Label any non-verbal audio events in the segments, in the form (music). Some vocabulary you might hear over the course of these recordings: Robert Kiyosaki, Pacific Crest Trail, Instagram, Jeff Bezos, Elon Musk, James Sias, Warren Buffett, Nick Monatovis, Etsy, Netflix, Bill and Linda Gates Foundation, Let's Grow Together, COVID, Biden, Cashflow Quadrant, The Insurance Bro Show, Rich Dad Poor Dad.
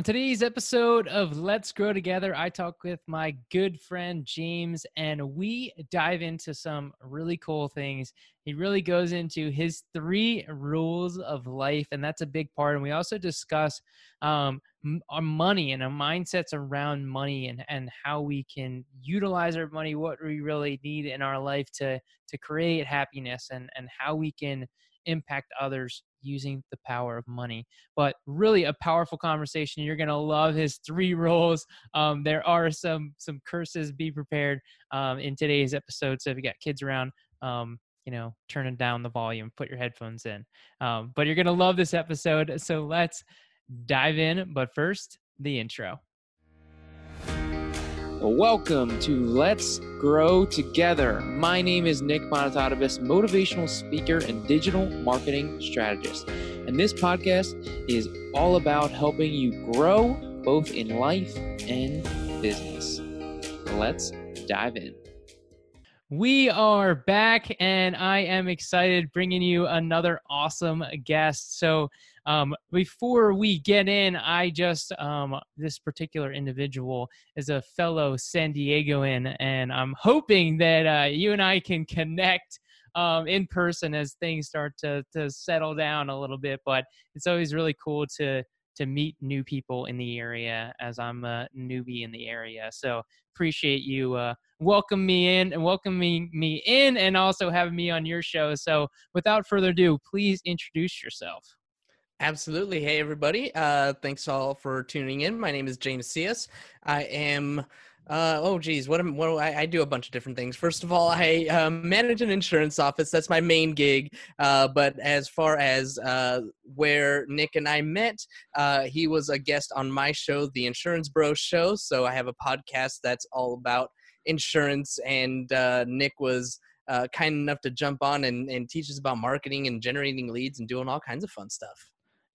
On today's episode of Let's Grow Together, I talk with my good friend James, and we dive into some really cool things. He really goes into his 3 rules of life, and that's a big part. And we also discuss our money and our mindsets around money and how we can utilize our money, what we really need in our life to create happiness, and how we can impact others using the power of money. But really a powerful conversation. You're going to love his 3 rules. There are some curses. Be prepared in today's episode. So if you got kids around, turning down the volume, put your headphones in. But you're going to love this episode. So let's dive in. But first, the intro. Welcome to Let's Grow Together. My name is Nick Monatovis, motivational speaker and digital marketing strategist. And this podcast is all about helping you grow both in life and business. Let's dive in. We are back, and I am excited bringing you another awesome guest. So before we get in, I just, this particular individual is a fellow San Diegoan, and I'm hoping that you and I can connect in person as things start to settle down a little bit. But it's always really cool to meet new people in the area, as I'm a newbie in the area. So appreciate you welcoming me in and also having me on your show. So without further ado, please introduce yourself. Absolutely. Hey, everybody. Thanks all for tuning in. My name is James Sias. I am, I do a bunch of different things. First of all, I manage an insurance office. That's my main gig. But as far as where Nick and I met, he was a guest on my show, The Insurance Bro Show. So I have a podcast that's all about insurance, and Nick was kind enough to jump on and teach us about marketing and generating leads and doing all kinds of fun stuff.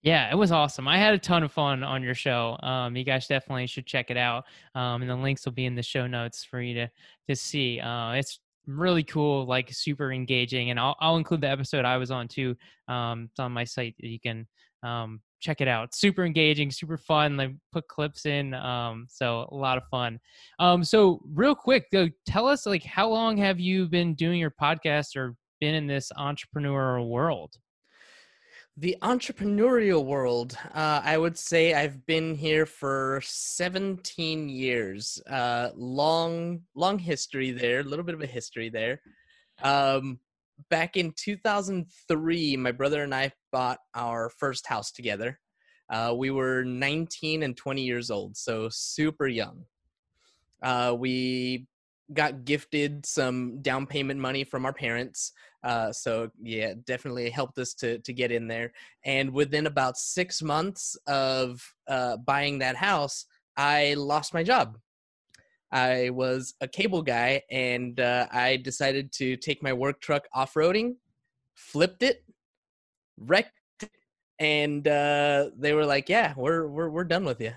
Yeah, it was awesome. I had a ton of fun on your show. You guys definitely should check it out. And the links will be in the show notes for you to see. It's really cool, like super engaging. And I'll include the episode I was on too. It's on my site. You can check it out. Super engaging, super fun. Like put clips in. So a lot of fun. So real quick, though, tell us, like, how long have you been doing your podcast or been in this entrepreneurial world? The entrepreneurial world, I would say I've been here for 17 years. Long history there, a little bit of a history there. Back in 2003, my brother and I bought our first house together. We were 19 and 20 years old, so super young. We got gifted some down payment money from our parents. So yeah, definitely helped us to get in there. And within about 6 months of buying that house, I lost my job. I was a cable guy, and I decided to take my work truck off-roading, flipped it, wrecked it, and they were like, "Yeah, we're done with you."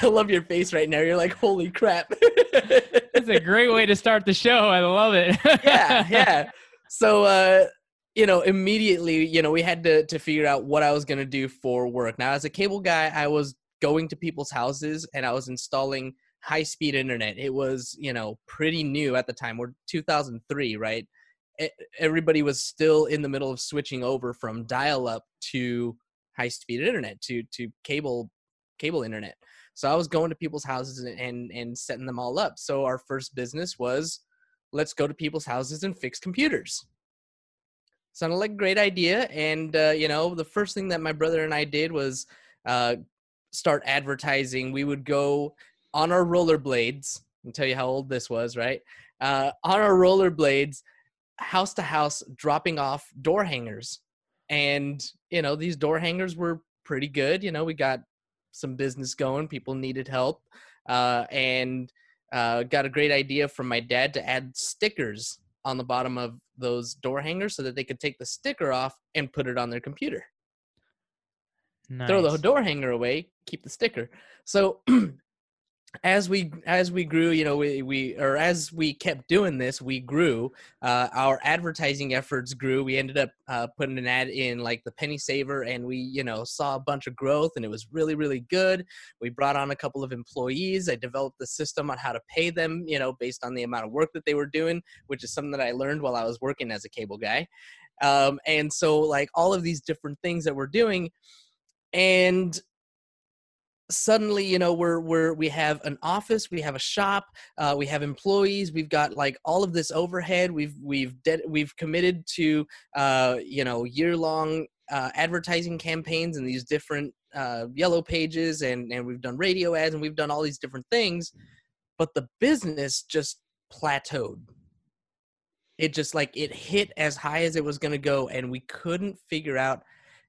I love your face right now. You're like, holy crap. That's a great way to start the show. I love it. Yeah. So, immediately, we had to figure out what I was going to do for work. Now, as a cable guy, I was going to people's houses and I was installing high-speed internet. It was, pretty new at the time. We're 2003, right? Everybody was still in the middle of switching over from dial-up to high-speed internet, to cable internet. So I was going to people's houses and setting them all up. So our first business was, let's go to people's houses and fix computers. Sounded like a great idea. And, the first thing that my brother and I did was start advertising. We would go on our rollerblades. I'll tell you how old this was, right? On our rollerblades, house to house, dropping off door hangers. And, these door hangers were pretty good. We got some business going. People needed help, and got a great idea from my dad to add stickers on the bottom of those door hangers so that they could take the sticker off and put it on their computer. Nice. Throw the door hanger away, keep the sticker. So as we grew, you know, as we kept doing this, we grew, our advertising efforts grew. We ended up, putting an ad in like the Penny Saver, and we, you know, saw a bunch of growth, and it was really, really good. We brought on a couple of employees. I developed the system on how to pay them, you know, based on the amount of work that they were doing, which is something that I learned while I was working as a cable guy. And so like all of these different things that we're doing, and suddenly, you know, we have an office, we have a shop, we have employees, we've got like all of this overhead. We've committed to, you know, year-long advertising campaigns and these different yellow pages, and we've done radio ads, and we've done all these different things, but the business just plateaued. It just like, it hit as high as it was going to go, and we couldn't figure out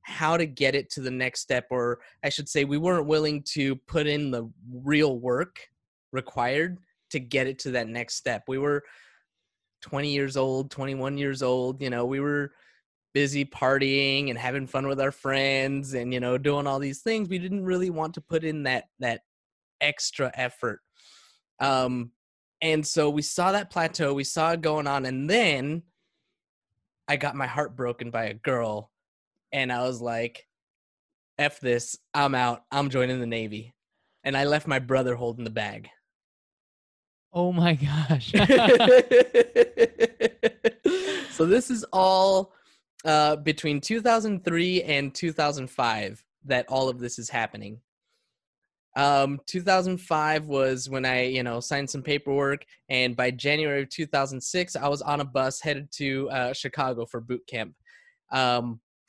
how to get it to the next step, or I should say we weren't willing to put in the real work required to get it to that next step. We were 20 years old, 21 years old, you know, we were busy partying and having fun with our friends and, you know, doing all these things. We didn't really want to put in that extra effort. And so we saw that plateau, we saw it going on. And then I got my heart broken by a girl, and I was like, F this, I'm out, I'm joining the Navy. And I left my brother holding the bag. Oh my gosh. So this is all between 2003 and 2005 that all of this is happening. 2005 was when I, you know, signed some paperwork, and by January of 2006, I was on a bus headed to Chicago for boot camp.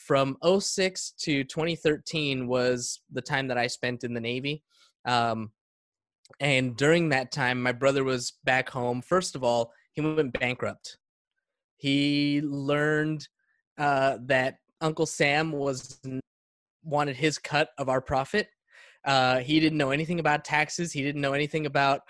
From 2006 to 2013 was the time that I spent in the Navy. And during that time, my brother was back home. First of all, he went bankrupt. He learned that Uncle Sam wanted his cut of our profit. He didn't know anything about taxes. He didn't know anything about,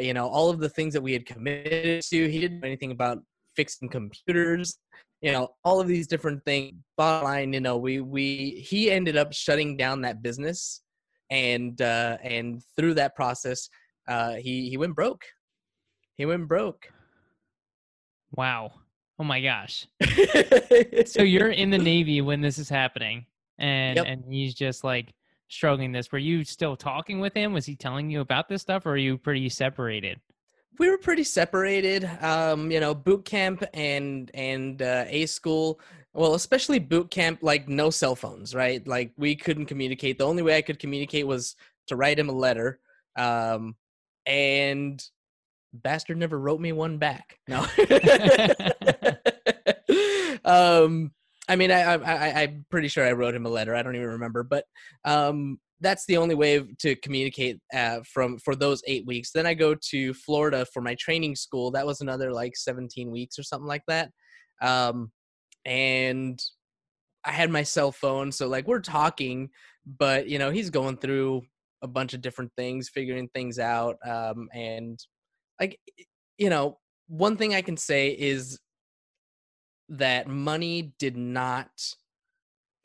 you know, all of the things that we had committed to. He didn't know anything about fixing computers, you know, all of these different things. Bottom line, you know, he ended up shutting down that business. And through that process, he went broke. He went broke. Wow. Oh my gosh. So you're in the Navy when this is happening, and, yep. And he's just like, struggling this. Were you still talking with him? Was he telling you about this stuff, or are you pretty separated? We were pretty separated. You know, boot camp and A school, well, especially boot camp, like no cell phones, right? Like we couldn't communicate. The only way I could communicate was to write him a letter. And bastard never wrote me one back. No. I mean, I'm pretty sure I wrote him a letter. I don't even remember, but that's the only way to communicate for those 8 weeks. Then I go to Florida for my training school. That was another like 17 weeks or something like that. And I had my cell phone. So like we're talking, but you know, he's going through a bunch of different things, figuring things out. And like, you know, one thing I can say is that money did not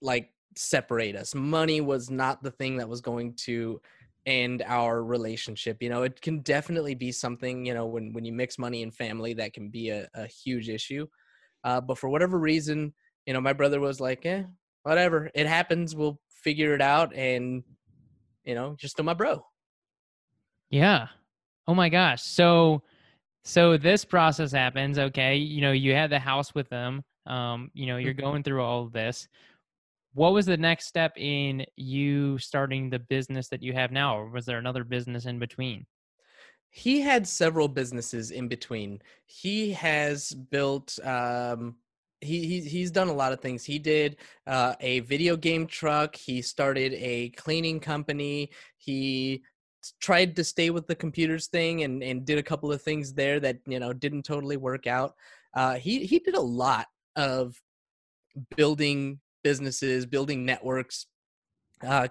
like separate us. Money was not the thing that was going to end our relationship. You know, it can definitely be something, you know, when you mix money and family, that can be a huge issue. But for whatever reason, you know, my brother was like, whatever, it happens. We'll figure it out. And, you know, you're still my bro. Yeah. Oh my gosh. So this process happens. Okay. You know, you had the house with them. You know, you're going through all of this. What was the next step in you starting the business that you have now? Or was there another business in between? He had several businesses in between. He has built, he's done a lot of things. He did a video game truck. He started a cleaning company. He tried to stay with the computers thing and did a couple of things there that, you know, didn't totally work out. He did a lot of building businesses, building networks,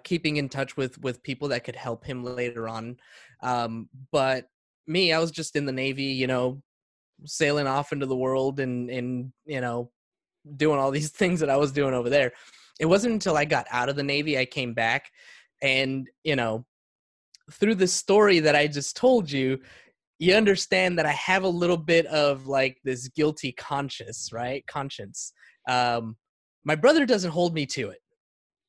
keeping in touch with people that could help him later on. But me, I was just in the Navy, you know, sailing off into the world and, you know, doing all these things that I was doing over there. It wasn't until I got out of the Navy, I came back and, you know, through the story that I just told you, you understand that I have a little bit of like this guilty conscience, right? Conscience. My brother doesn't hold me to it,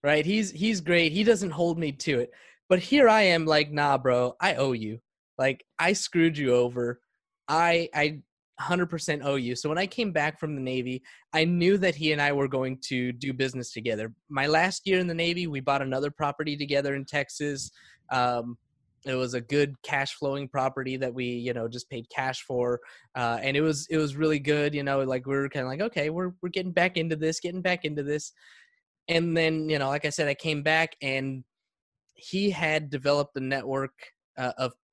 right? He's great. He doesn't hold me to it. But here I am like, nah, bro, I owe you. Like, I screwed you over. I 100% owe you. So when I came back from the Navy, I knew that he and I were going to do business together. My last year in the Navy, we bought another property together in Texas. It was a good cash flowing property that we, you know, just paid cash for. And it was really good, you know, like we were kind of like, okay, we're getting back into this, And then, you know, like I said, I came back and he had developed a network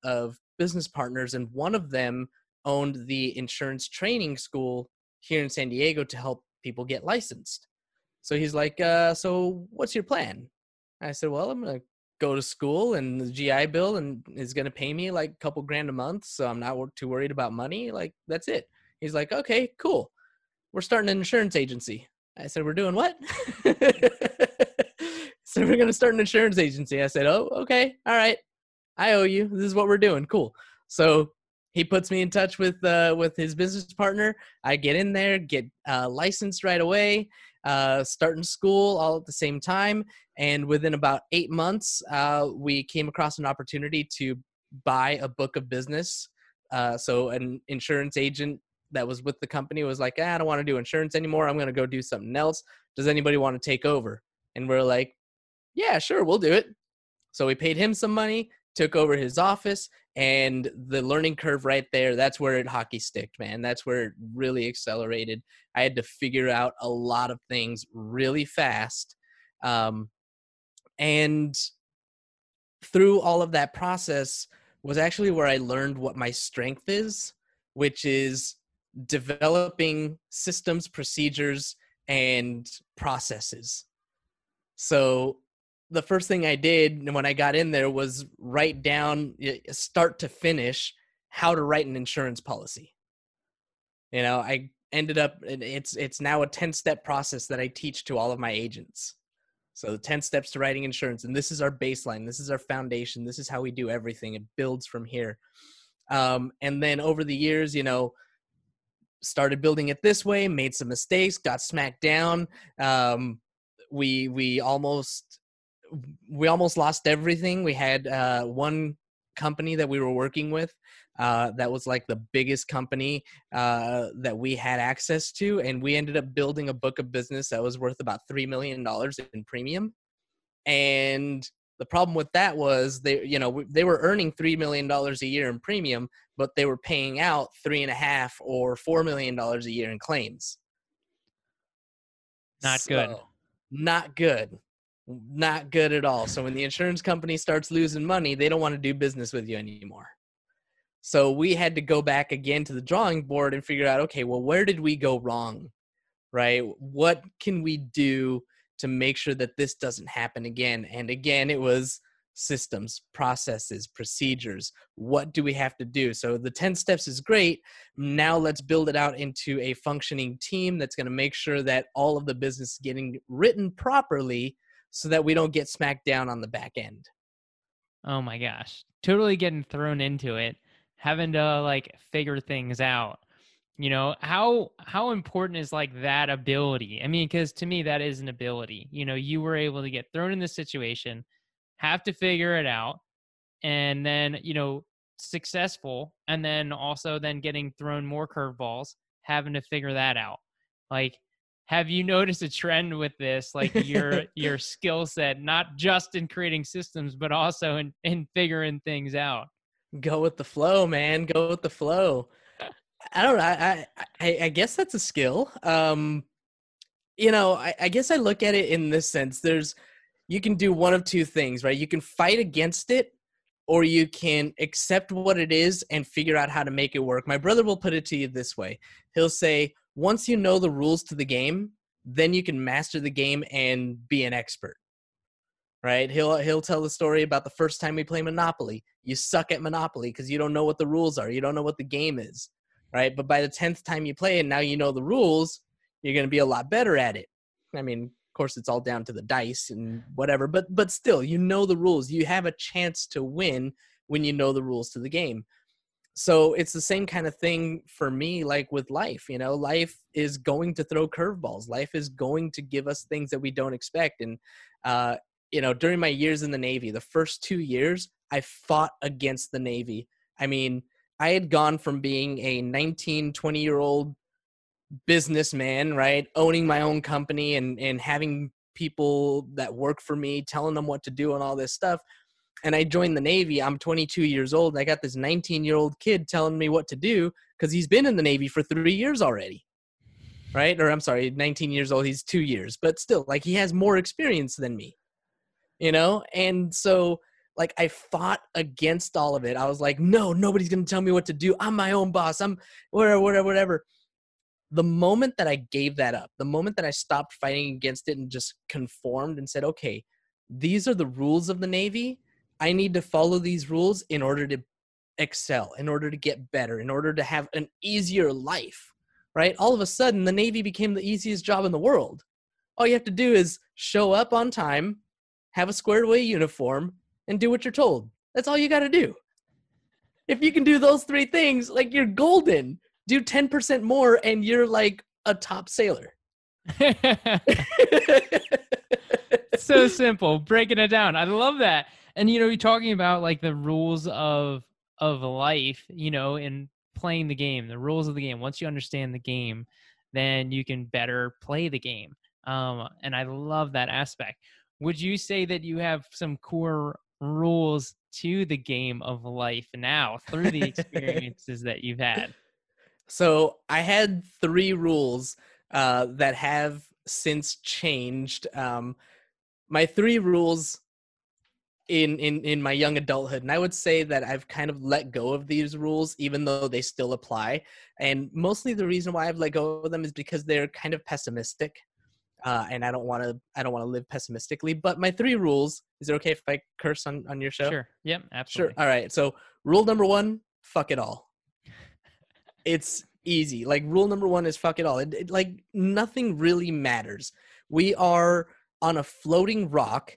of business partners. And one of them owned the insurance training school here in San Diego to help people get licensed. So he's like, so what's your plan? I said, well, I'm going to go to school and the GI Bill and is going to pay me like a couple grand a month. So I'm not too worried about money. Like, that's it. He's like, okay, cool. We're starting an insurance agency. I said, we're doing what? So we're going to start an insurance agency. I said, oh, okay. All right. I owe you. This is what we're doing. Cool. So he puts me in touch with his business partner. I get in there, get licensed right away, starting school all at the same time. And within about 8 months, we came across an opportunity to buy a book of business. So an insurance agent that was with the company was like, I don't want to do insurance anymore. I'm going to go do something else. Does anybody want to take over? And we're like, yeah, sure, we'll do it. So we paid him some money, took over his office, and the learning curve right there, that's where it hockey sticked, man. That's where it really accelerated. I had to figure out a lot of things really fast. And through all of that process was actually where I learned what my strength is, which is developing systems, procedures, and processes. So the first thing I did when I got in there was write down, start to finish, how to write an insurance policy. You know, I ended up, it's now a 10-step process that I teach to all of my agents. So the 10 steps to writing insurance. And this is our baseline. This is our foundation. This is how we do everything. It builds from here. And then over the years, you know, started building it this way, made some mistakes, got smacked down. We almost lost everything. We had one company that we were working with that was like the biggest company that we had access to. And we ended up building a book of business that was worth about $3 million in premium. And the problem with that was they were earning $3 million a year in premium, but they were paying out $3.5 or $4 million a year in claims. Not good at all. So when the insurance company starts losing money, they don't want to do business with you anymore. So we had to go back again to the drawing board and figure out, okay, well, where did we go wrong, right? What can we do to make sure that this doesn't happen again? And again, it was systems, processes, procedures. What do we have to do? So the 10 steps is great. Now let's build it out into a functioning team that's going to make sure that all of the business is getting written properly, so that we don't get smacked down on the back end. Oh my gosh. Totally getting thrown into it, having to like figure things out. You know, how important is like that ability? I mean, because to me, that is an ability. You know, you were able to get thrown in this situation, have to figure it out, and then, you know, successful, and then also then getting thrown more curveballs, having to figure that out. Like, have you noticed a trend with this, like your skill set, not just in creating systems, but also in figuring things out? Go with the flow, man. Go with the flow. I don't know. I guess that's a skill. You know, I guess I look at it in this sense. You can do one of two things, right? You can fight against it, or you can accept what it is and figure out how to make it work. My brother will put it to you this way. He'll say, once you know the rules to the game, then you can master the game and be an expert, right? He'll tell the story about the first time we play Monopoly. You suck at Monopoly because you don't know what the rules are. You don't know what the game is, right? But by the 10th time you play and now you know the rules, you're going to be a lot better at it. I mean, Of course, it's all down to the dice and whatever, but still, you know the rules. You have a chance to win when you know the rules to the game. So it's the same kind of thing for me, like with life, you know, life is going to throw curveballs. Life is going to give us things that we don't expect. And, you know, during my years in the Navy, the first 2 years, I fought against the Navy. I mean, I had gone from being a 19, 20-year-old businessman, right, owning my own company and having people that work for me, telling them what to do and all this stuff. And I joined the Navy. I'm 22 years old. And I got this 19-year-old kid telling me what to do because he's been in the Navy for 3 years already, right? Or I'm sorry, 19 years old. He's 2 years. But still, like, he has more experience than me, you know? And so, like, I fought against all of it. I was like, no, nobody's going to tell me what to do. I'm my own boss. I'm whatever. The moment that I gave that up, the moment that I stopped fighting against it and just conformed and said, okay, these are the rules of the Navy. I need to follow these rules in order to excel, in order to get better, in order to have an easier life, right? All of a sudden, the Navy became the easiest job in the world. All you have to do is show up on time, have a squared away uniform, and do what you're told. That's all you got to do. If you can do those three things, like, you're golden. Do 10% more and you're like a top sailor. So simple, breaking it down. I love that. And, you know, you're talking about, like, the rules of life, you know, and playing the game, the rules of the game. Once you understand the game, then you can better play the game. And I love that aspect. Would you say that you have some core rules to the game of life now through the experiences that you've had? So I had three rules that have since changed. My three rules in my young adulthood. And I would say that I've kind of let go of these rules, even though they still apply. And mostly the reason why I've let go of them is because they're kind of pessimistic. And I don't want to live pessimistically, but my three rules, is it okay if I curse on your show? Sure. Yep. Absolutely. Sure. All right. So rule number one, fuck it all. It's easy. Like, rule number one is fuck it all. It like, nothing really matters. We are on a floating rock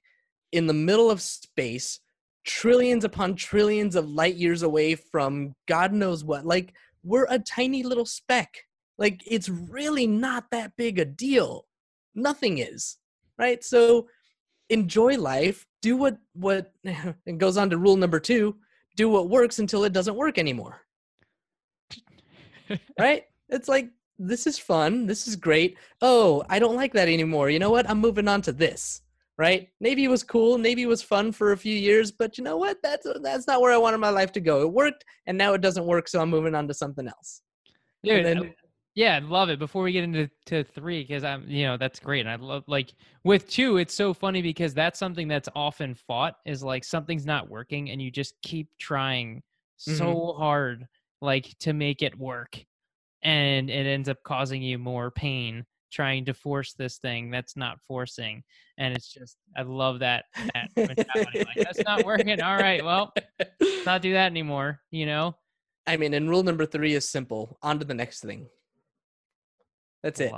in the middle of space, trillions upon trillions of light years away from God knows what. Like, we're a tiny little speck. Like, it's really not that big a deal. Nothing is, right? So enjoy life, do what it goes on to rule number two, do what works until it doesn't work anymore. Right? It's like, this is fun. This is great. Oh, I don't like that anymore. You know what? I'm moving on to this, right? Navy was cool. Navy was fun for a few years, but you know what? That's not where I wanted my life to go. It worked, and now it doesn't work, so I'm moving on to something else. Yeah, I love it. Before we get into three, because I'm, you know, that's great. And I love, like, with two, it's so funny because that's something that's often fought, is like, something's not working and you just keep trying so hard, like, to make it work. And it ends up causing you more pain trying to force this thing that's not forcing. And it's just, I love that mentality. Like, that's not working. All right, well, let's not do that anymore, you know? I mean, and rule number three is simple. On to the next thing. That's it.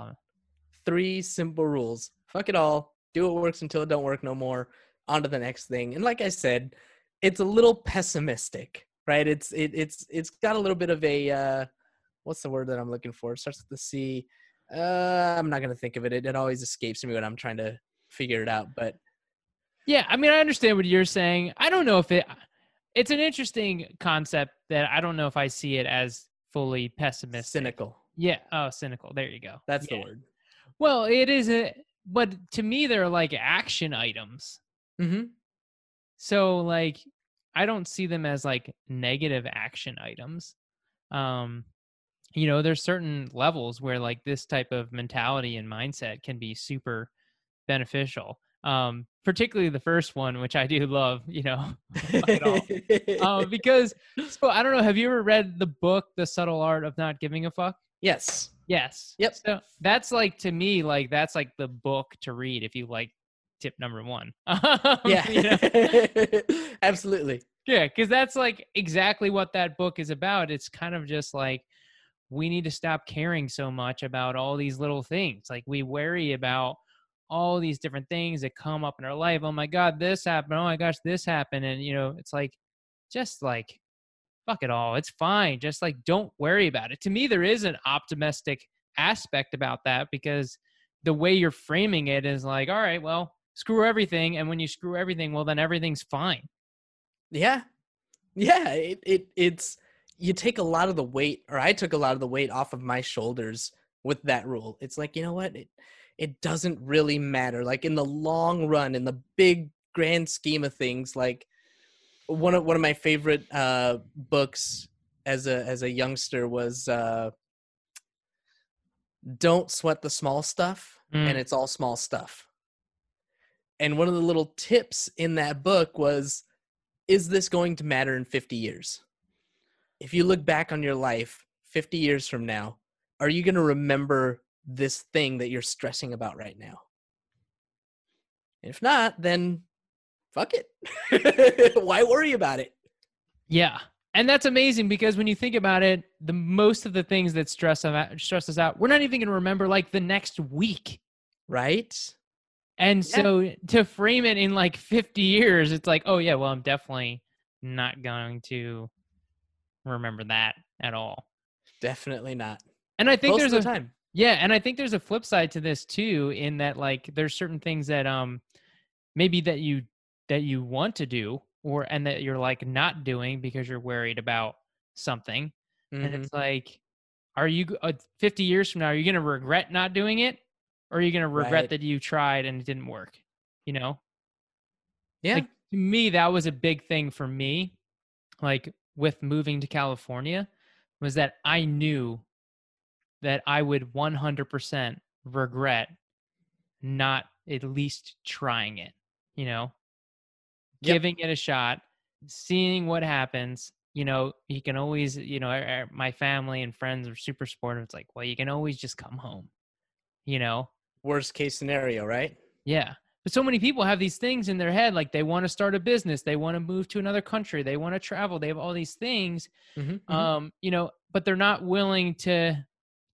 Three simple rules. Fuck it all. Do what works until it don't work no more. On to the next thing. And like I said, it's a little pessimistic, right? It's got a little bit of a, what's the word that I'm looking for? It starts with the C. I'm not going to think of it. It always escapes me when I'm trying to figure it out. But yeah, I mean, I understand what you're saying. I don't know if it's an interesting concept that I don't know if I see it as fully pessimistic. Cynical. Yeah. Oh, cynical. There you go. That's the word. Well, it is, but to me, they're like action items. Mm-hmm. So, like, I don't see them as like negative action items. You know, there's certain levels where, like, this type of mentality and mindset can be super beneficial. Particularly the first one, which I do love, you know, because, so I don't know, have you ever read the book, The Subtle Art of Not Giving a Fuck? Yes. Yep. So that's, like, to me, like, that's like the book to read if you like tip number one. Yeah. you know? (laughs) Absolutely. Yeah. 'Cause that's like exactly what that book is about. It's kind of just like, we need to stop caring so much about all these little things. Like, we worry about all these different things that come up in our life. Oh my God, this happened. Oh my gosh, this happened. And, you know, it's like, just like, fuck it all. It's fine. Just like, don't worry about it. To me, there is an optimistic aspect about that, because the way you're framing it is like, all right, well, screw everything. And when you screw everything, well, then everything's fine. Yeah. Yeah. It's, you take a lot of the weight, or I took a lot of the weight off of my shoulders with that rule. It's like, you know what? It doesn't really matter. Like, in the long run, in the big grand scheme of things, like one of my favorite books as a youngster was Don't Sweat the Small Stuff, and It's All Small Stuff. And one of the little tips in that book was, is this going to matter in 50 years? If you look back on your life 50 years from now, are you going to remember this thing that you're stressing about right now? If not, then fuck it. Why worry about it? Yeah. And that's amazing, because when you think about it, the most of the things that stress us out, we're not even going to remember like the next week. Right. And so to frame it in like 50 years, it's like, oh yeah, well, I'm definitely not going to remember that at all. Definitely not. And I think most of the time. Yeah. And I think there's a flip side to this too, in that like, there's certain things that, maybe that you want to do, and that you're like not doing because you're worried about something. Mm-hmm. And it's like, are you 50 years from now, are you going to regret not doing it? Or are you going to regret that you tried and it didn't work? You know? Yeah. Like, to me, that was a big thing for me, like with moving to California, was that I knew that I would 100% regret not at least trying it, you know, giving it a shot, seeing what happens. You know, you can always, you know, my family and friends are super supportive. It's like, well, you can always just come home, you know, worst case scenario, right? Yeah. But so many people have these things in their head. Like, they want to start a business. They want to move to another country. They want to travel. They have all these things, you know, but they're not willing to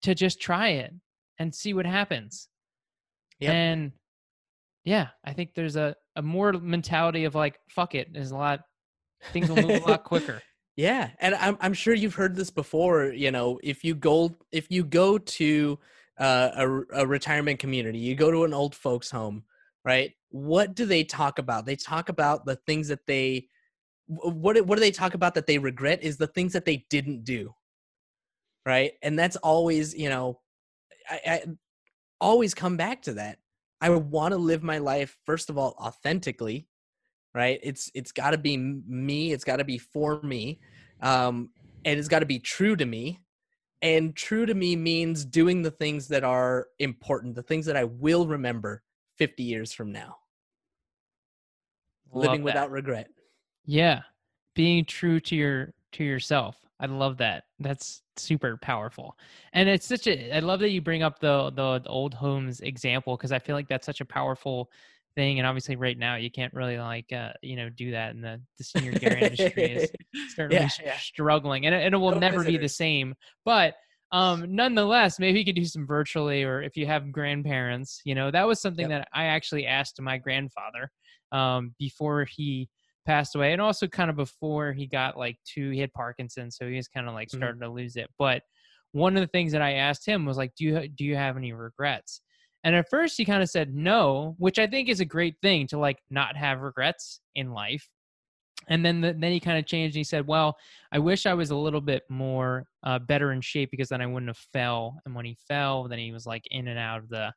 just try it and see what happens. Yep. And yeah, I think there's a more mentality of like, fuck it. There's a lot, things will move a lot quicker. Yeah. And I'm sure you've heard this before, you know, if you go to a retirement community, you go to an old folks home, right? What do they talk about? They talk about the things that what do they talk about that they regret is the things that they didn't do. Right. And that's always, you know, I always come back to that. I want to live my life, first of all, authentically, right? It's gotta be me. It's gotta be for me. And it's gotta be true to me. And true to me means doing the things that are important, the things that I will remember 50 years from now. Love living that. Without regret. Yeah. Being true to yourself. I love that. That's super powerful. And it's I love that you bring up the old homes example, because I feel like that's such a powerful thing. And obviously right now you can't really like, you know, do that. And the senior care industry is certainly struggling, and it will never be the same. But nonetheless, maybe you could do some virtually, or if you have grandparents, you know, that was something that I actually asked my grandfather before he passed away, and also kind of before he got he had Parkinson's, so he was kind of like starting to lose it. But one of the things that I asked him was like, do you have any regrets? And at first he kind of said no, which I think is a great thing, to like not have regrets in life. And then he kind of changed, and he said, well, I wish I was a little bit more better in shape, because then I wouldn't have fell. And when he fell, then he was like in and out of the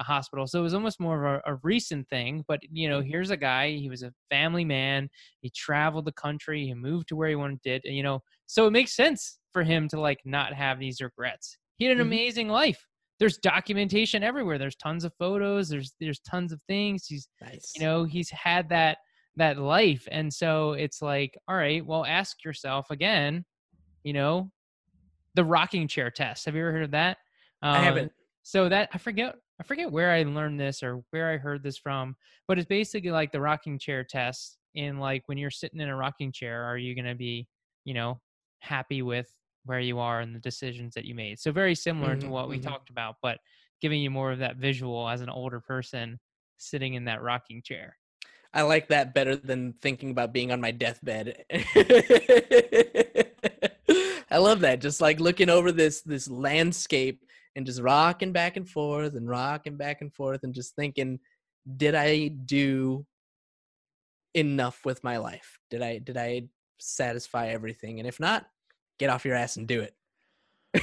hospital. So it was almost more of a recent thing. But, you know, here's a guy, he was a family man. He traveled the country. He moved to where he wanted to, and, you know, so it makes sense for him to like not have these regrets. He had an amazing life. There's documentation everywhere. There's tons of photos. There's tons of things. He's, you know, he's had that life. And so it's like, all right, well, ask yourself again, you know, the rocking chair test. Have you ever heard of that? I haven't. So that, I forget where I learned this or where I heard this from, but it's basically like the rocking chair test, in like, when you're sitting in a rocking chair, are you going to be, you know, happy with where you are and the decisions that you made? So very similar to what we talked about, but giving you more of that visual as an older person sitting in that rocking chair. I like that better than thinking about being on my deathbed. I love that. Just like looking over this landscape and just rocking back and forth and rocking back and forth and just thinking, did I do enough with my life? Did I satisfy everything? And if not, get off your ass and do it.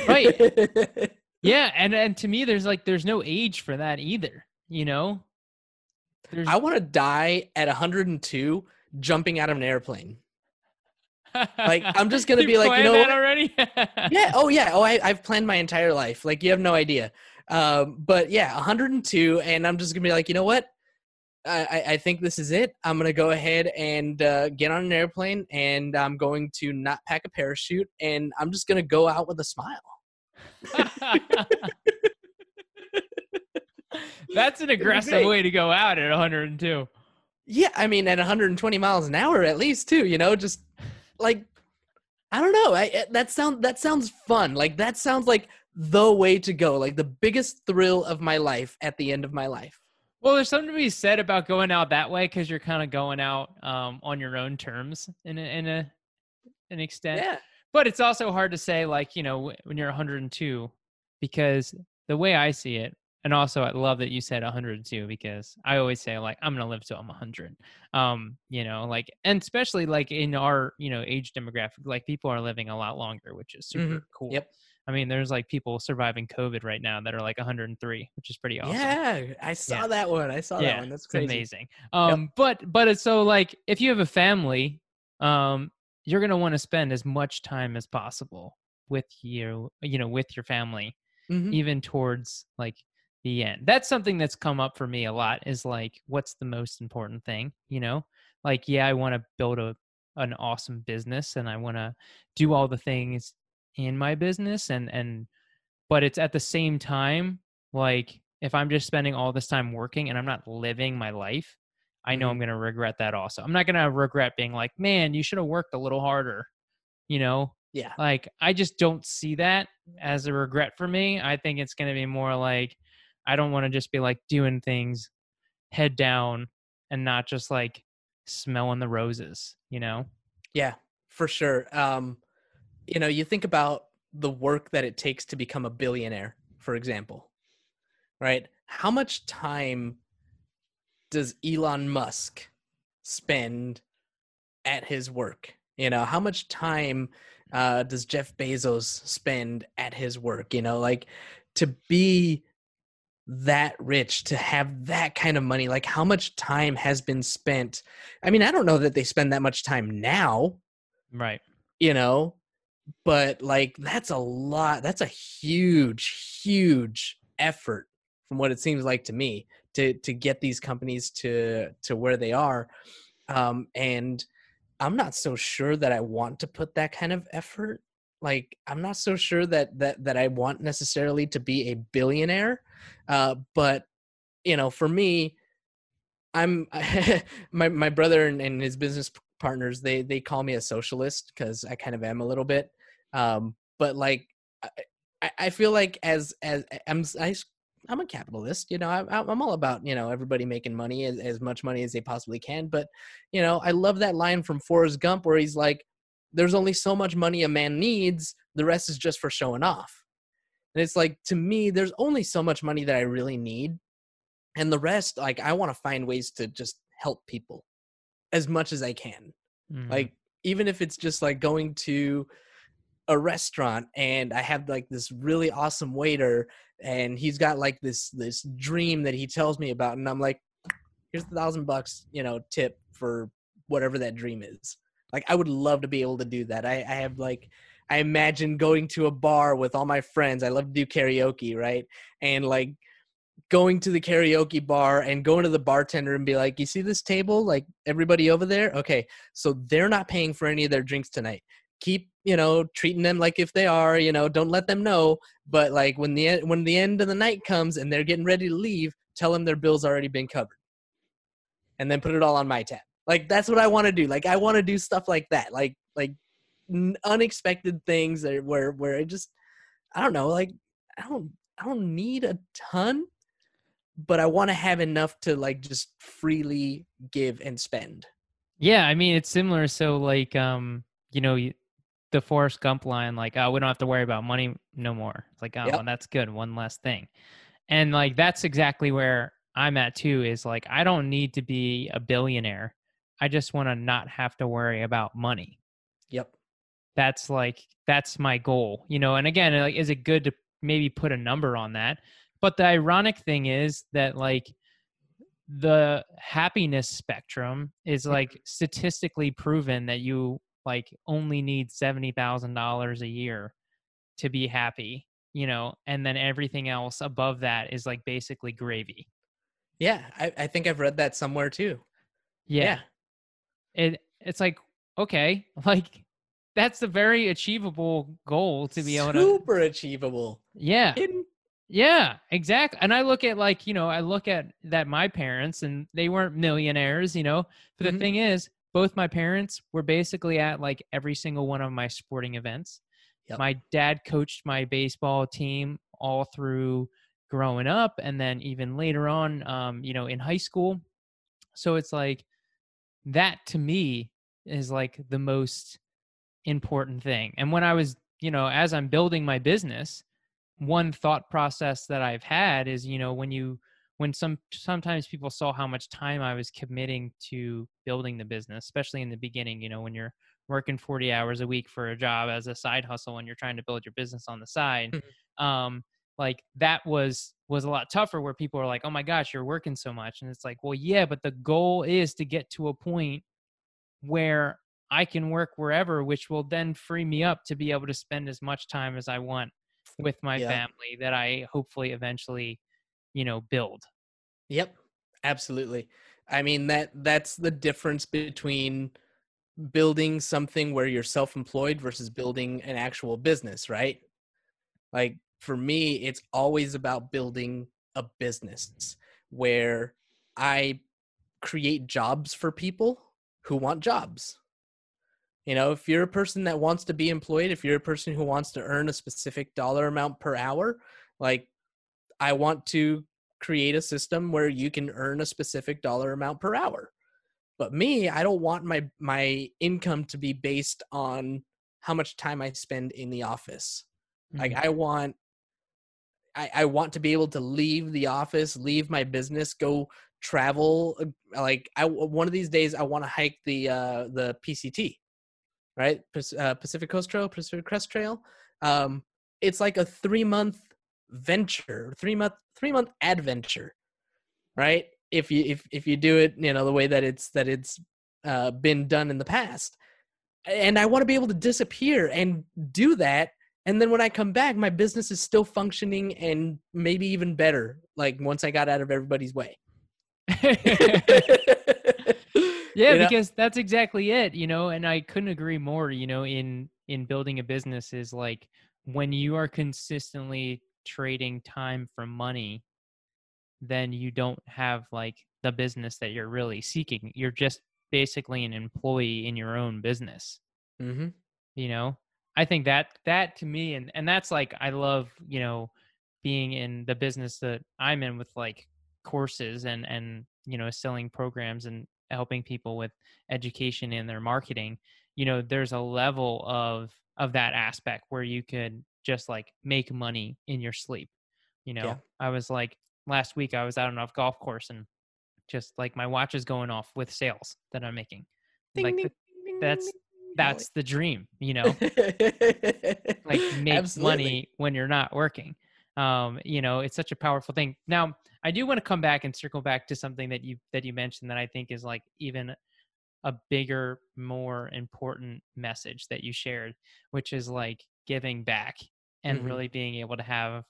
Right. Yeah. And to me, there's no age for that either. You know, I want to die at 102 jumping out of an airplane. Like, I'm just going to be like, you know what? Already? Yeah. Oh yeah. Oh, I've planned my entire life. Like, you have no idea. But yeah, 102. And I'm just gonna be like, you know what? I think this is it. I'm going to go ahead and get on an airplane, and I'm going to not pack a parachute, and I'm just going to go out with a smile. That's an aggressive way to go out at 102. Yeah. I mean, at 120 miles an hour at least too, you know, just like, I don't know. That sounds fun. Like, that sounds like the way to go, like the biggest thrill of my life at the end of my life. Well, there's something to be said about going out that way, because you're kind of going out on your own terms in an extent. Yeah. But it's also hard to say, like, you know, when you're 102, because the way I see it, and also I love that you said 102, because I always say, like, I'm going to live till I'm 100. You know, like, and especially like in our, you know, age demographic, like people are living a lot longer, which is super cool. Yep. I mean, there's like people surviving COVID right now that are like 103, which is pretty awesome. Yeah, I saw that one. That one. That's crazy. It's amazing. Yep. But it's so, like, if you have a family, you're going to want to spend as much time as possible with your family, even towards like the end. That's something that's come up for me a lot, is like, what's the most important thing, you know? Like, yeah, I want to build an awesome business, and I want to do all the things in my business, but it's at the same time, like, if I'm just spending all this time working and I'm not living my life, I know I'm going to regret that also. I'm not going to regret being like, man, you should have worked a little harder, you know? Yeah. Like, I just don't see that as a regret for me. I think it's going to be more like, I don't want to just be like doing things head down and not just like smelling the roses, you know? Yeah, for sure. You know, you think about the work that it takes to become a billionaire, for example, right? How much time does Elon Musk spend at his work? You know, how much time does Jeff Bezos spend at his work? You know, like, to be that rich, to have that kind of money, like, how much time has been spent? I mean, I don't know that they spend that much time now. Right. You know? But like, that's a lot. That's a huge, huge effort, from what it seems like to me, to get these companies to where they are. And I'm not so sure that I want to put that kind of effort. Like, I'm not so sure that I want necessarily to be a billionaire. But you know, for me, I'm my brother and his business partners, they call me a socialist, because I kind of am a little bit. But like, I feel like I'm a capitalist, you know, I'm all about, you know, everybody making money, as much money as they possibly can. But, you know, I love that line from Forrest Gump where he's like, there's only so much money a man needs. The rest is just for showing off. And it's like, to me, there's only so much money that I really need. And the rest, like, I want to find ways to just help people as much as I can. Like, even if it's just like going to a restaurant and I have like this really awesome waiter and he's got like this dream that he tells me about, and I'm like, here's $1,000, you know, tip for whatever that dream is. Like, I would love to be able to do that. I have like, I imagine going to a bar with all my friends. I love to do karaoke, right? And like going to the karaoke bar and going to the bartender and be like, you see this table, like everybody over there? Okay, so they're not paying for any of their drinks tonight. Keep, you know, treating them like if they are, you know, don't let them know. But like when the end of the night comes and they're getting ready to leave, tell them their bill's already been covered. And then put it all on my tab. Like, that's what I want to do. Like, I want to do stuff like that. Like unexpected things where I just, I don't know, like, I don't I don't need a ton, but I want to have enough to like just freely give and spend. Yeah. I mean, it's similar. So like, you know, the Forrest Gump line, like, oh, we don't have to worry about money no more. It's like, oh, well, that's good. One less thing. And like, that's exactly where I'm at too, is like, I don't need to be a billionaire. I just want to not have to worry about money. Yep. That's like, that's my goal, you know? And again, like, is it good to maybe put a number on that? But the ironic thing is that like the happiness spectrum is like statistically proven that you like only need $70,000 a year to be happy, you know, and then everything else above that is like basically gravy. Yeah. I think I've read that somewhere too. Yeah. It's like, okay, like that's a very achievable goal to be able to. Super achievable. Yeah. Yeah, exactly. And I look at like, you know, I look at that my parents, and they weren't millionaires, you know, but the thing is, both my parents were basically at like every single one of my sporting events. Yep. My dad coached my baseball team all through growing up. And then even later on, you know, in high school. So it's like, that to me is like the most important thing. And when I was, you know, as I'm building my business, one thought process that I've had is, you know, sometimes people saw how much time I was committing to building the business, especially in the beginning, you know, when you're working 40 hours a week for a job as a side hustle and you're trying to build your business on the side. Like that was a lot tougher, where people are like, oh my gosh, you're working so much. And it's like, well, yeah, but the goal is to get to a point where I can work wherever, which will then free me up to be able to spend as much time as I want with my family that I hopefully eventually, you know, build. Yep. Absolutely. I mean, that's the difference between building something where you're self-employed versus building an actual business, right? Like for me, it's always about building a business where I create jobs for people who want jobs. You know, if you're a person that wants to be employed, if you're a person who wants to earn a specific dollar amount per hour, like I want to create a system where you can earn a specific dollar amount per hour. But me, I don't want my income to be based on how much time I spend in the office. Like I want to be able to leave the office, leave my business, go travel. Like one of these days I want to hike the PCT. Right? Pacific Crest Trail. It's like a 3-month venture, three month adventure, right? If you do it, you know, the way that it's been done in the past. And I want to be able to disappear and do that. And then when I come back, my business is still functioning and maybe even better. Like once I got out of everybody's way. Yeah, because that's exactly it, you know, and I couldn't agree more, you know, in building a business is like when you are consistently trading time for money, then you don't have like the business that you're really seeking. You're just basically an employee in your own business. Mm-hmm. You know, I think that to me, and that's like, I love, you know, being in the business that I'm in with like courses and, you know, selling programs and helping people with education in their marketing, you know, there's a level of that aspect where you could just like make money in your sleep. You know, yeah. I was like, last week I was out on a golf course and just like my watch is going off with sales that I'm making. That's the dream, you know, like make money when you're not working. You know, it's such a powerful thing. Now, I do want to come back and circle back to something that you mentioned that I think is like even a bigger, more important message that you shared, which is like giving back and really being able to have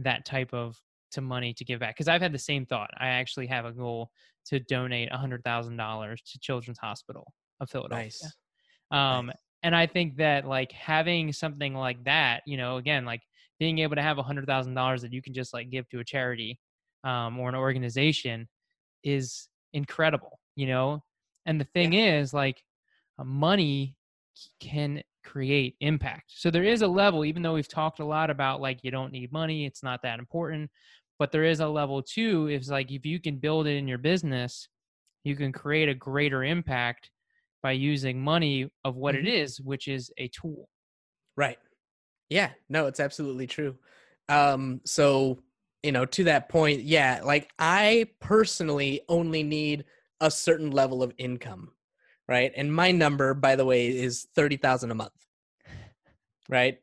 that type of to money to give back. Because I've had the same thought. I actually have a goal to donate $100,000 to Children's Hospital of Philadelphia. Nice. And I think that like having something like that, you know, again, like being able to have $100,000 that you can just like give to a charity or an organization is incredible, you know? And the thing is like money can create impact. So there is a level, even though we've talked a lot about like, you don't need money, it's not that important, but there is a level too, is like, if you can build it in your business, you can create a greater impact by using money of what it is, which is a tool. Right. Yeah, no, it's absolutely true. So, you know, to that point, yeah, like I personally only need a certain level of income, right? And my number, by the way, is $30,000 a month, right?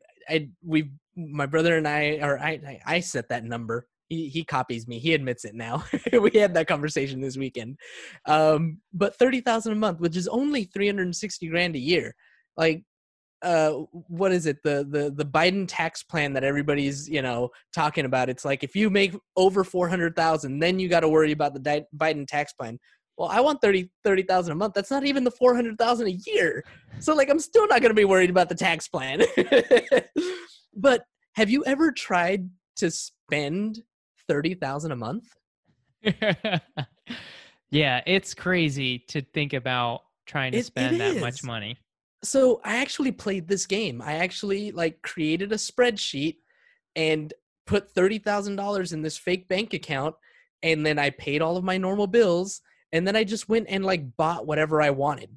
My brother and I, or I set that number. He copies me. He admits it now. We had that conversation this weekend. But $30,000 a month, which is only $360,000 a year. Like, what is it? The Biden tax plan that everybody's, you know, talking about. It's like, if you make over $400,000, then you got to worry about the Biden tax plan. Well, I want $30,000 a month. That's not even the $400,000 a year. So like, I'm still not going to be worried about the tax plan. But have you ever tried to spend $30,000 a month? Yeah, it's crazy to think about trying to spend that much money. So I actually played this game. I actually like created a spreadsheet and put $30,000 in this fake bank account. And then I paid all of my normal bills. And then I just went and like bought whatever I wanted.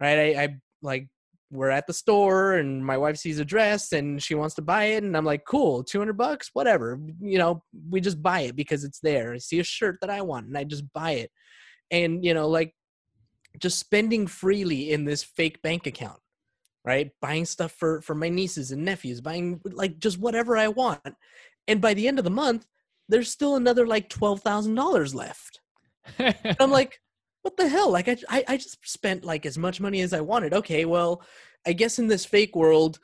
Right. I like, we're at the store and my wife sees a dress and she wants to buy it. And I'm like, cool, $200, whatever, you know, we just buy it because it's there. I see a shirt that I want and I just buy it. And, you know, like, just spending freely in this fake bank account, right? Buying stuff for my nieces and nephews, buying like just whatever I want. And by the end of the month, there's still another like $12,000 left. I'm like, what the hell? Like I just spent like as much money as I wanted. Okay, well, I guess in this fake world,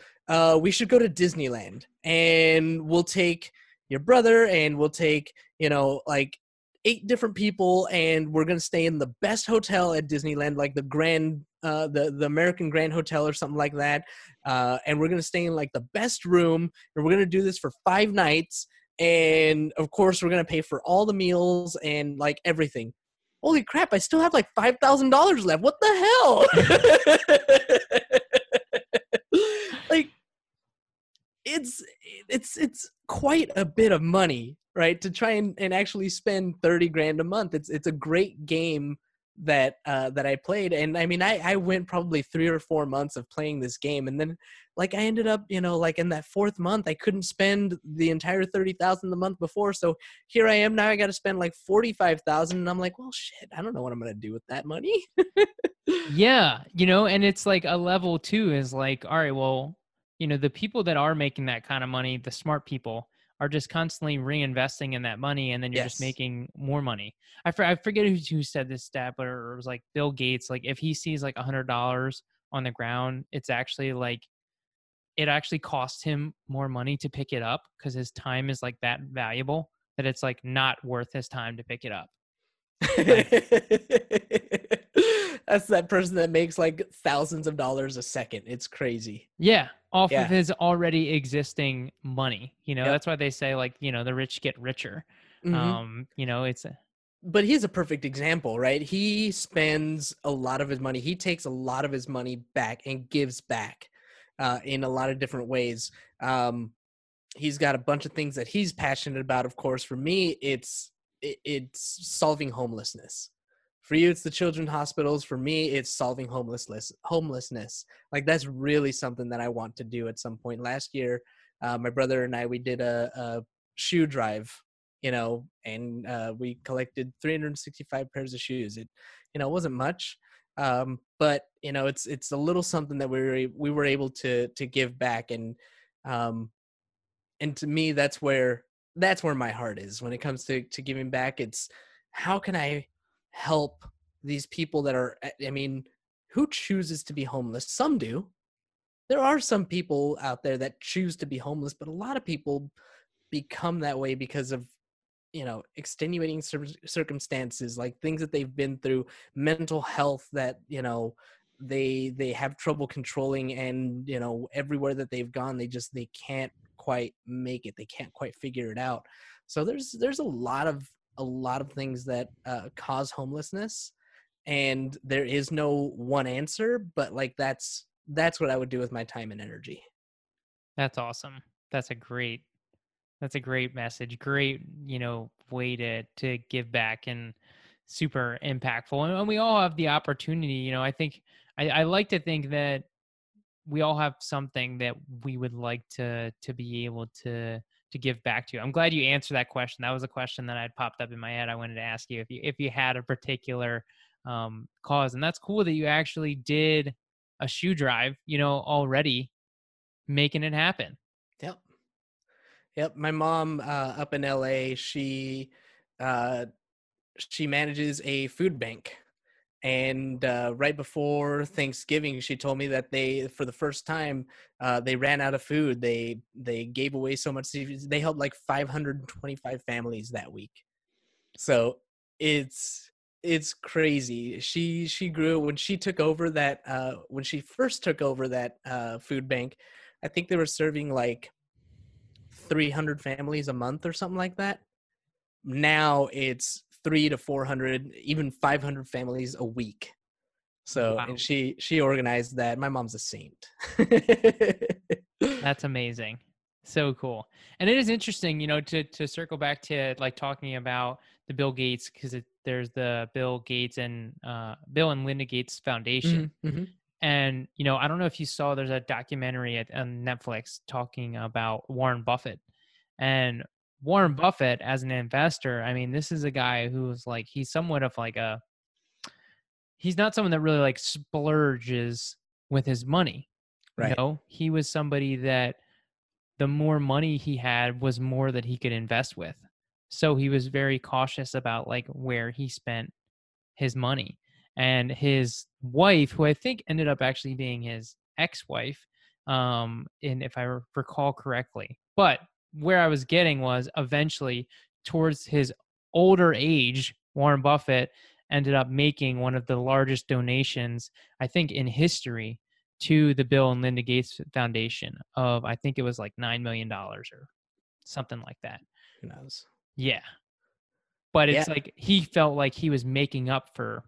we should go to Disneyland and we'll take your brother and we'll take, you know, like 8 different people, and we're going to stay in the best hotel at Disneyland, like the Grand, the American Grand Hotel or something like that. And we're going to stay in like the best room, and we're going to do this for 5 nights. And of course we're going to pay for all the meals and like everything. Holy crap. I still have like $5,000 left. What the hell? Like it's quite a bit of money, right? To try and actually spend $30,000 a month. It's a great game that I played. And I mean, I went probably 3 or 4 months of playing this game. And then like, I ended up, you know, like in that 4th month, I couldn't spend the entire $30,000 the month before. So here I am now, I got to spend like $45,000. And I'm like, well, shit, I don't know what I'm going to do with that money. Yeah. You know, and it's like a level too is like, all right, well, you know, the people that are making that kind of money, the smart people, are just constantly reinvesting in that money, and then you're just making more money. I forget who said this stat, but it was like Bill Gates. Like if he sees like $100 on the ground, it's actually like it actually costs him more money to pick it up because his time is like that valuable that it's like not worth his time to pick it up. Like, that's that person that makes like thousands of dollars a second. It's crazy. Yeah. Off of his already existing money. You know, that's why they say like, you know, the rich get richer. Mm-hmm. You know, but he's a perfect example, right? He spends a lot of his money. He takes a lot of his money back and gives back in a lot of different ways. He's got a bunch of things that he's passionate about. Of course, for me, it's solving homelessness. For you, it's the children's hospitals. For me, it's solving homelessness. Like that's really something that I want to do at some point. Last year, my brother and I, we did a shoe drive, you know, and we collected 365 pairs of shoes. It, you know, wasn't much, but you know, it's a little something that we were able to give back, and to me, that's where my heart is when it comes to giving back. It's how can I help these people that are, I mean, who chooses to be homeless? Some do. There are some people out there that choose to be homeless, but a lot of people become that way because of, you know, extenuating circumstances, like things that they've been through, mental health that, you know, they have trouble controlling, and, you know, everywhere that they've gone, they can't quite make it. They can't quite figure it out. So there's a lot of things that cause homelessness, and there is no one answer, but like that's that's what I would do with my time and energy. That's awesome. That's a great message. Great, way to give back and super impactful. And we all have the opportunity, I think I like to think that we all have something that we would like to be able to give back to. I'm glad you answered that question. That was a question that had popped up in my head. I wanted to ask you if you had a particular cause, and that's cool that you actually did a shoe drive, already making it happen. Yep. My mom up in LA, she manages a food bank. And right before Thanksgiving, she told me that for the first time, they ran out of food. They gave away so much. They helped like 525 families that week. So it's crazy. She grew when she took over that. When she first took over that food bank, I think they were serving like 300 families a month or something like that. Now it's 300 to 400, even 500 families a week. So wow. And she organized that. My mom's a saint. That's amazing. So cool. And it is interesting, to circle back to like talking about the Bill Gates, because there's the Bill Gates and Bill and Linda Gates Foundation. Mm-hmm. And, I don't know if you saw, there's a documentary on Netflix talking about Warren Buffett. And Warren Buffett as an investor, I mean, this is a guy who's like, he's somewhat of like he's not someone that really like splurges with his money. Right. He was somebody that the more money he had was more that he could invest with. So he was very cautious about like where he spent his money. And his wife, who I think ended up actually being his ex-wife, and if I recall correctly, but where I was getting was eventually towards his older age, Warren Buffett ended up making one of the largest donations, I think, in history to the Bill and Linda Gates Foundation of, I think it was like $9 million or something like that. Who knows? Yeah. But it's like, he felt like he was making up for,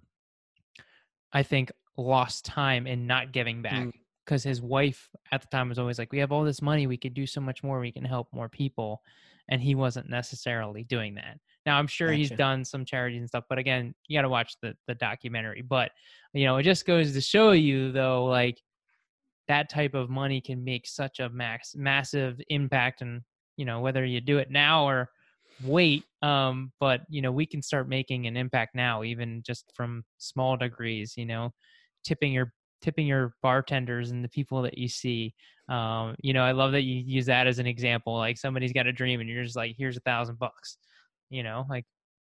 I think, lost time in not giving back. Mm. Because his wife at the time was always like, we have all this money, we could do so much more, we can help more people. And he wasn't necessarily doing that. Now, I'm sure he's done some charities and stuff, but again, you got to watch the documentary. But, it just goes to show you, though, like that type of money can make such a massive impact. And, whether you do it now or wait, but, we can start making an impact now, even just from small degrees, tipping your bartenders and the people that you see. I love that you use that as an example. Like somebody's got a dream and you're just like, here's $1,000, like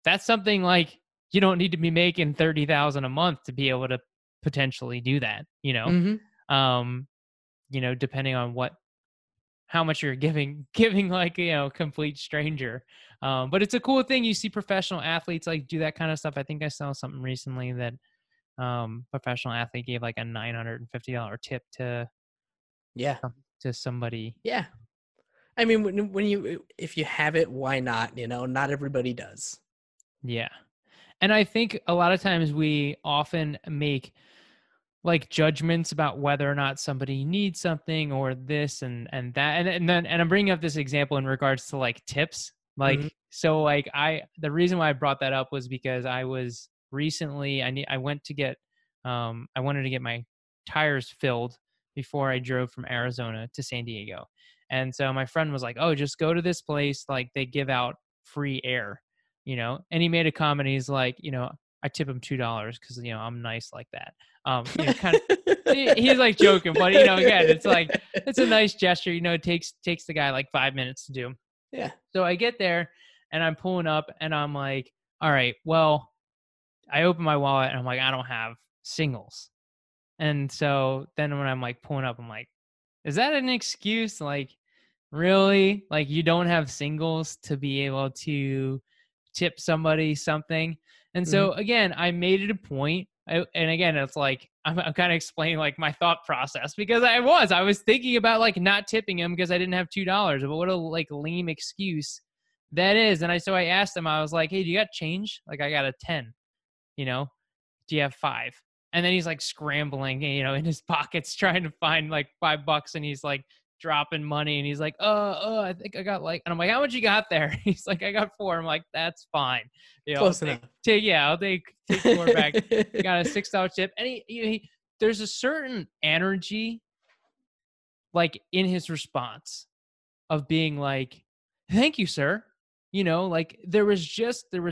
that's something like you don't need to be making 30,000 a month to be able to potentially do that, mm-hmm. Depending on how much you're giving like, complete stranger. But it's a cool thing. You see professional athletes like do that kind of stuff. I think I saw something recently that, professional athlete gave like a $950 tip to somebody. Yeah. I mean, if you have it, why not? Not everybody does. Yeah. And I think a lot of times we often make like judgments about whether or not somebody needs something or this and that. And I'm bringing up this example in regards to like tips. Like, mm-hmm. So like the reason why I brought that up was because I was recently, I wanted to get my tires filled before I drove from Arizona to San Diego. And so my friend was like, oh, just go to this place. Like they give out free air, and he made a comment. He's like, I tip him $2 because, I'm nice like that. He's like joking, but again, it's like, it's a nice gesture, it takes the guy like 5 minutes to do. Yeah. So I get there and I'm pulling up and I'm like, all right, well, I open my wallet and I'm like, I don't have singles. And so then when I'm like pulling up, I'm like, is that an excuse? Like, really? Like you don't have singles to be able to tip somebody something. And so again, I made it a point. And again, it's like, I'm kind of explaining like my thought process because I was thinking about like not tipping him because I didn't have $2, but what a like lame excuse that is. And so I asked him, I was like, hey, do you got change? Like I got a 10. Do you have 5? And then he's like scrambling, you know, in his pockets trying to find like $5, and he's like dropping money, and he's like, oh, I think I got like, and I'm like, how much you got there? He's like, I got $4. I'm like, that's fine. You know, close enough. I'll take $4 back. You got a $6 tip. And he there's a certain energy like in his response of being like, thank you, sir. You know, like there was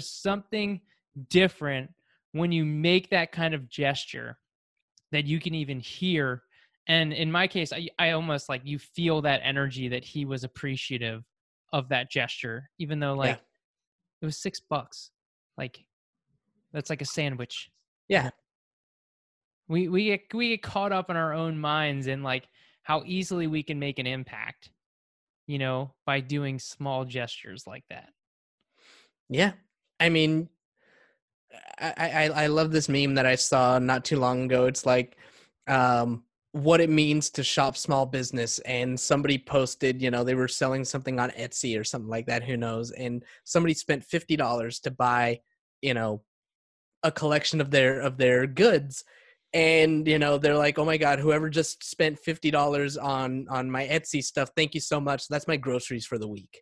something different when you make that kind of gesture that you can even hear. And in my case, I almost like you feel that energy that he was appreciative of that gesture, even though like it was $6. Like that's like a sandwich. Yeah. We get caught up in our own minds and like how easily we can make an impact, you know, by doing small gestures like that. Yeah. I mean, I love this meme that I saw not too long ago. It's like, what it means to shop small business, and somebody posted, you know, they were selling something on Etsy or something like that, who knows, and somebody spent $50 to buy, you know, a collection of their goods, and you know they're like, oh my god, whoever just spent $50 on my Etsy stuff, thank you so much, that's my groceries for the week.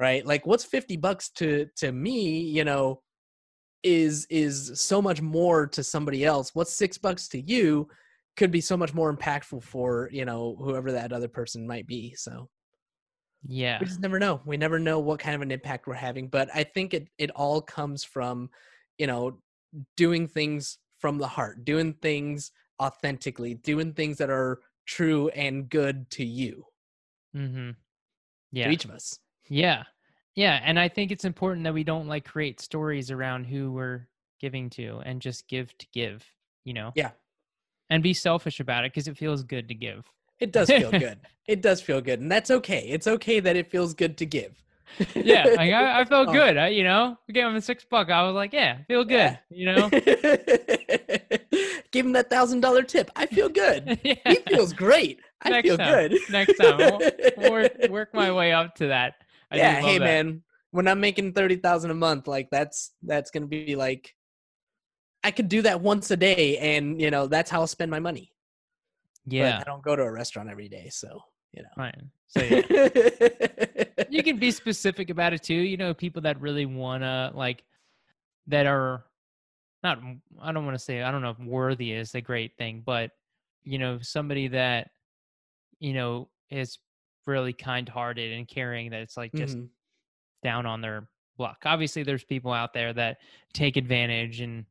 Right? Like, what's $50 to me, you know, is so much more to somebody else. What's $6 to you could be so much more impactful for, you know, whoever that other person might be. So yeah, we just never know. We never know what kind of an impact we're having, but I think it all comes from, you know, doing things from the heart, doing things authentically, doing things that are true and good to you. Mm-hmm. Yeah. To each of us. Yeah. Yeah. And I think it's important that we don't like create stories around who we're giving to, and just give to give, you know? Yeah. And be selfish about it, because it feels good to give. It does feel good. It does feel good. And that's okay. It's okay that it feels good to give. Yeah. Like I felt good. I, you know, we gave him a $6. I was like, yeah, feel good. Yeah. You know, give him that $1,000 tip. I feel good. Yeah. He feels great. I feel good. Next time. I'll work my way up to that. Man, when I'm making $30,000 a month, like that's going to be like, I could do that once a day, and you know, that's how I'll spend my money. Yeah. But I don't go to a restaurant every day. So, you know, right. So yeah. You can be specific about it too. You know, people that really want to like, that are not, I don't want to say, I don't know if worthy is a great thing, but you know, somebody that, you know, is really kind-hearted and caring, that it's like just down on their luck. Obviously there's people out there that take advantage and,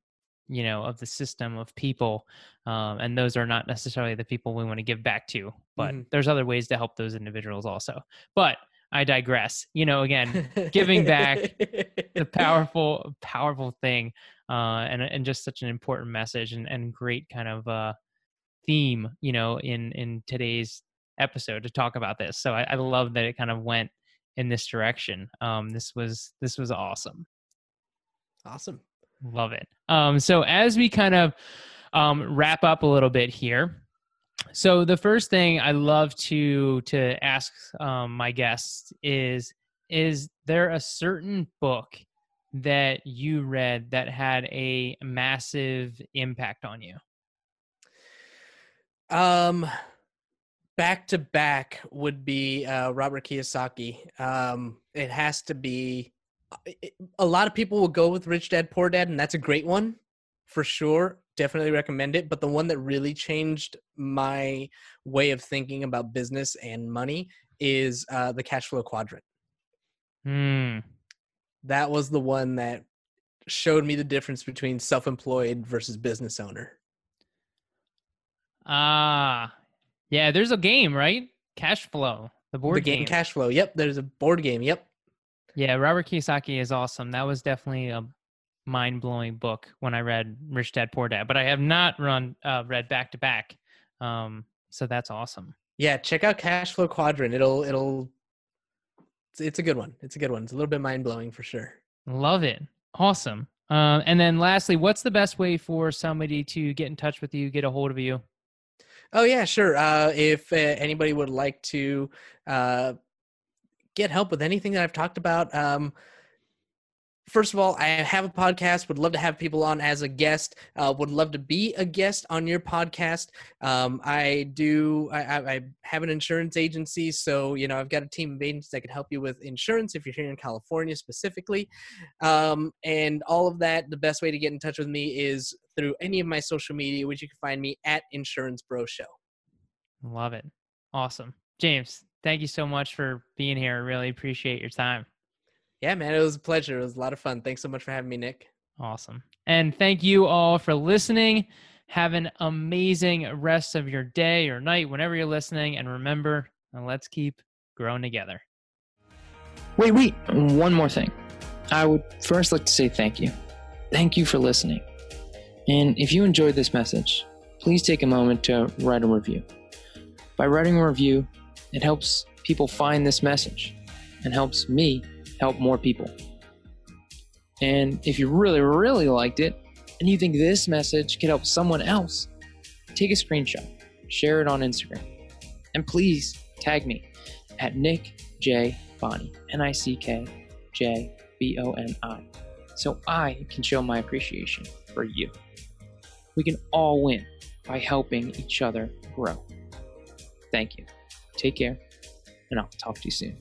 you know, of the system of people. And those are not necessarily the people we want to give back to, but there's other ways to help those individuals also. But I digress, you know, again, giving back, the powerful, powerful thing, and just such an important message, and great kind of theme, you know, in today's episode to talk about this. So I love that it kind of went in this direction. This was awesome. Awesome. Love it. So as we kind of wrap up a little bit here, so the first thing I love to ask my guests is there a certain book that you read that had a massive impact on you? Back to back would be Robert Kiyosaki. It has to be. A lot of people will go with Rich Dad, Poor Dad, and that's a great one for sure. Definitely recommend it. But the one that really changed my way of thinking about business and money is the Cashflow Quadrant. That was the one that showed me the difference between self-employed versus business owner. Yeah, there's a game, right? Cashflow, the board game. The game Cashflow, yep. There's a board game, yep. Yeah, Robert Kiyosaki is awesome. That was definitely a mind-blowing book when I read Rich Dad, Poor Dad, but I have not read back to back. So that's awesome. Yeah, check out Cashflow Quadrant. It's a good one. It's a good one. It's a little bit mind-blowing for sure. Love it. Awesome. And then lastly, what's the best way for somebody to get in touch with you, get a hold of you? Oh yeah, sure. If anybody would like to, get help with anything that I've talked about, First of all, I have a podcast, would love to have people on as a guest, would love to be a guest on your podcast. I have an insurance agency, so, you know, I've got a team of agents that can help you with insurance if you're here in California specifically. And all of that, the best way to get in touch with me is through any of my social media, which you can find me at Insurance Bro Show. Love it. Awesome. James, thank you so much for being here. I really appreciate your time. Yeah, man, it was a pleasure. It was a lot of fun. Thanks so much for having me, Nick. Awesome. And thank you all for listening. Have an amazing rest of your day or night, whenever you're listening. And remember, let's keep growing together. Wait, one more thing. I would first like to say thank you. Thank you for listening. And if you enjoyed this message, please take a moment to write a review. By writing a review, it helps people find this message and helps me help more people. And if you really, really liked it and you think this message could help someone else, take a screenshot, share it on Instagram, and please tag me at Nick J. Boni, NickJBoni, so I can show my appreciation for you. We can all win by helping each other grow. Thank you. Take care, and I'll talk to you soon.